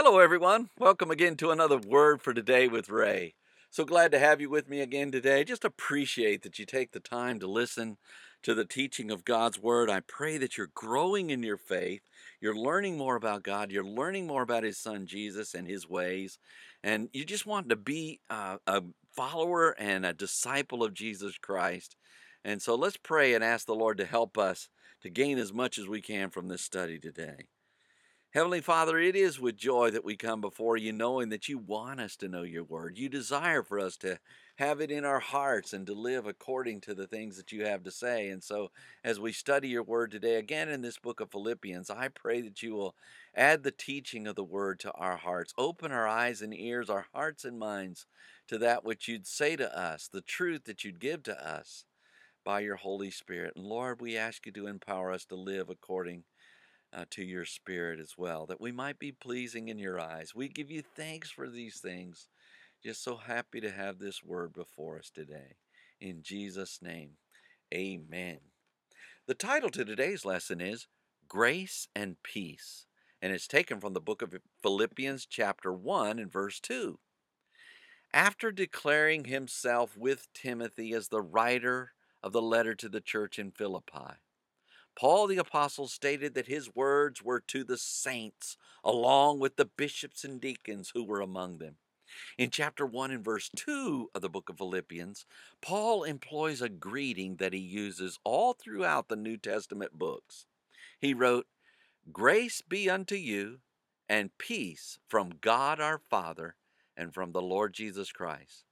Hello, everyone. Welcome again to another Word for Today with Ray. So glad to have you with me again today. Just appreciate that you take the time to listen to the teaching of God's Word. I pray that you're growing in your faith. You're learning more about God. You're learning more about His Son, Jesus, and His ways. And you just want to be a follower and a disciple of Jesus Christ. And so let's pray and ask the Lord to help us to gain as much as we can from this study today. Heavenly Father, it is with joy that we come before you, knowing that you want us to know your word. You desire for us to have it in our hearts and to live according to the things that you have to say. And so as we study your word today, again in this book of Philippians, I pray that you will add the teaching of the word to our hearts. Open our eyes and ears, our hearts and minds to that which you'd say to us, the truth that you'd give to us by your Holy Spirit. And Lord, we ask you to empower us to live according to your Spirit as well, that we might be pleasing in your eyes. We give you thanks for these things. Just so happy to have this word before us today. In Jesus' name, amen. The title to today's lesson is Grace and Peace, and it's taken from the book of Philippians chapter 1 and verse 2. After declaring himself with Timothy as the writer of the letter to the church in Philippi, Paul the Apostle stated that his words were to the saints, along with the bishops and deacons who were among them. In chapter 1 and verse 2 of the book of Philippians, Paul employs a greeting that he uses all throughout the New Testament books. He wrote, "Grace be unto you, and peace from God our Father and from the Lord Jesus Christ."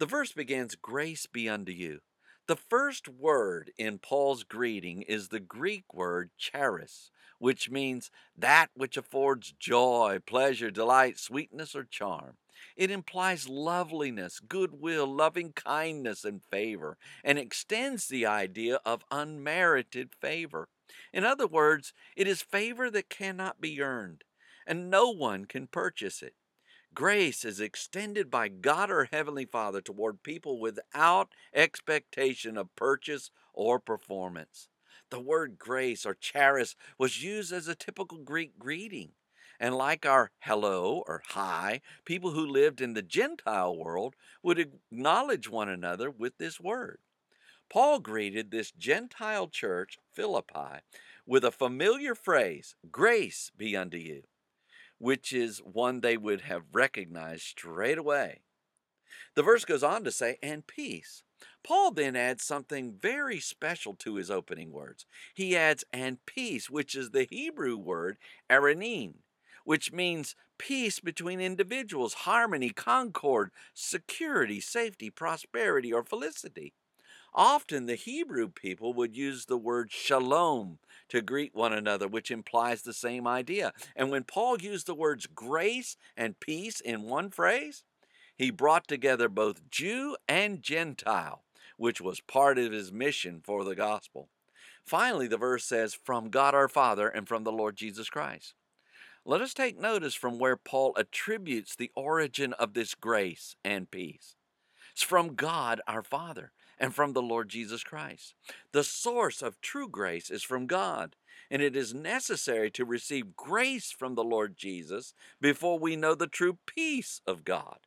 The verse begins, "Grace be unto you." The first word in Paul's greeting is the Greek word charis, which means that which affords joy, pleasure, delight, sweetness, or charm. It implies loveliness, goodwill, loving kindness, and favor, and extends the idea of unmerited favor. In other words, it is favor that cannot be earned, and no one can purchase it. Grace is extended by God our Heavenly Father toward people without expectation of purchase or performance. The word grace or charis was used as a typical Greek greeting. And like our hello or hi, people who lived in the Gentile world would acknowledge one another with this word. Paul greeted this Gentile church, Philippi, with a familiar phrase, "Grace be unto you," which is one they would have recognized straight away. The verse goes on to say, "and peace." Paul then adds something very special to his opening words. He adds, "and peace," which is the Hebrew word erinin, which means peace between individuals, harmony, concord, security, safety, prosperity, or felicity. Often the Hebrew people would use the word shalom to greet one another, which implies the same idea. And when Paul used the words grace and peace in one phrase, he brought together both Jew and Gentile, which was part of his mission for the gospel. Finally, the verse says, "from God our Father and from the Lord Jesus Christ." Let us take notice from where Paul attributes the origin of this grace and peace. It's from God our Father and from the Lord Jesus Christ. The source of true grace is from God, and it is necessary to receive grace from the Lord Jesus before we know the true peace of God.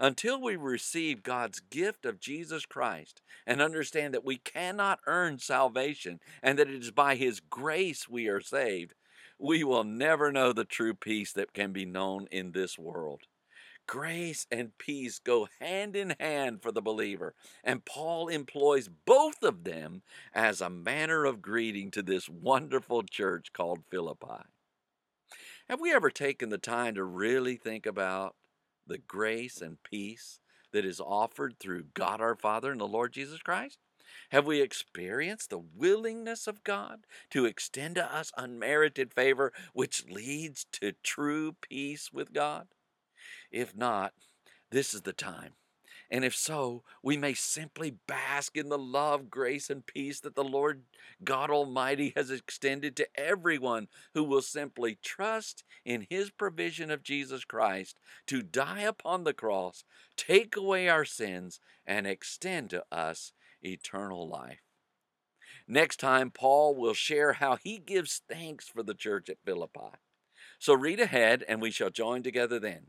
Until we receive God's gift of Jesus Christ and understand that we cannot earn salvation and that it is by His grace we are saved, we will never know the true peace that can be known in this world. Grace and peace go hand in hand for the believer, and Paul employs both of them as a manner of greeting to this wonderful church called Philippi. Have we ever taken the time to really think about the grace and peace that is offered through God our Father and the Lord Jesus Christ? Have we experienced the willingness of God to extend to us unmerited favor, which leads to true peace with God? If not, this is the time. And if so, we may simply bask in the love, grace, and peace that the Lord God Almighty has extended to everyone who will simply trust in His provision of Jesus Christ to die upon the cross, take away our sins, and extend to us eternal life. Next time, Paul will share how he gives thanks for the church at Philippi. So read ahead, and we shall join together then.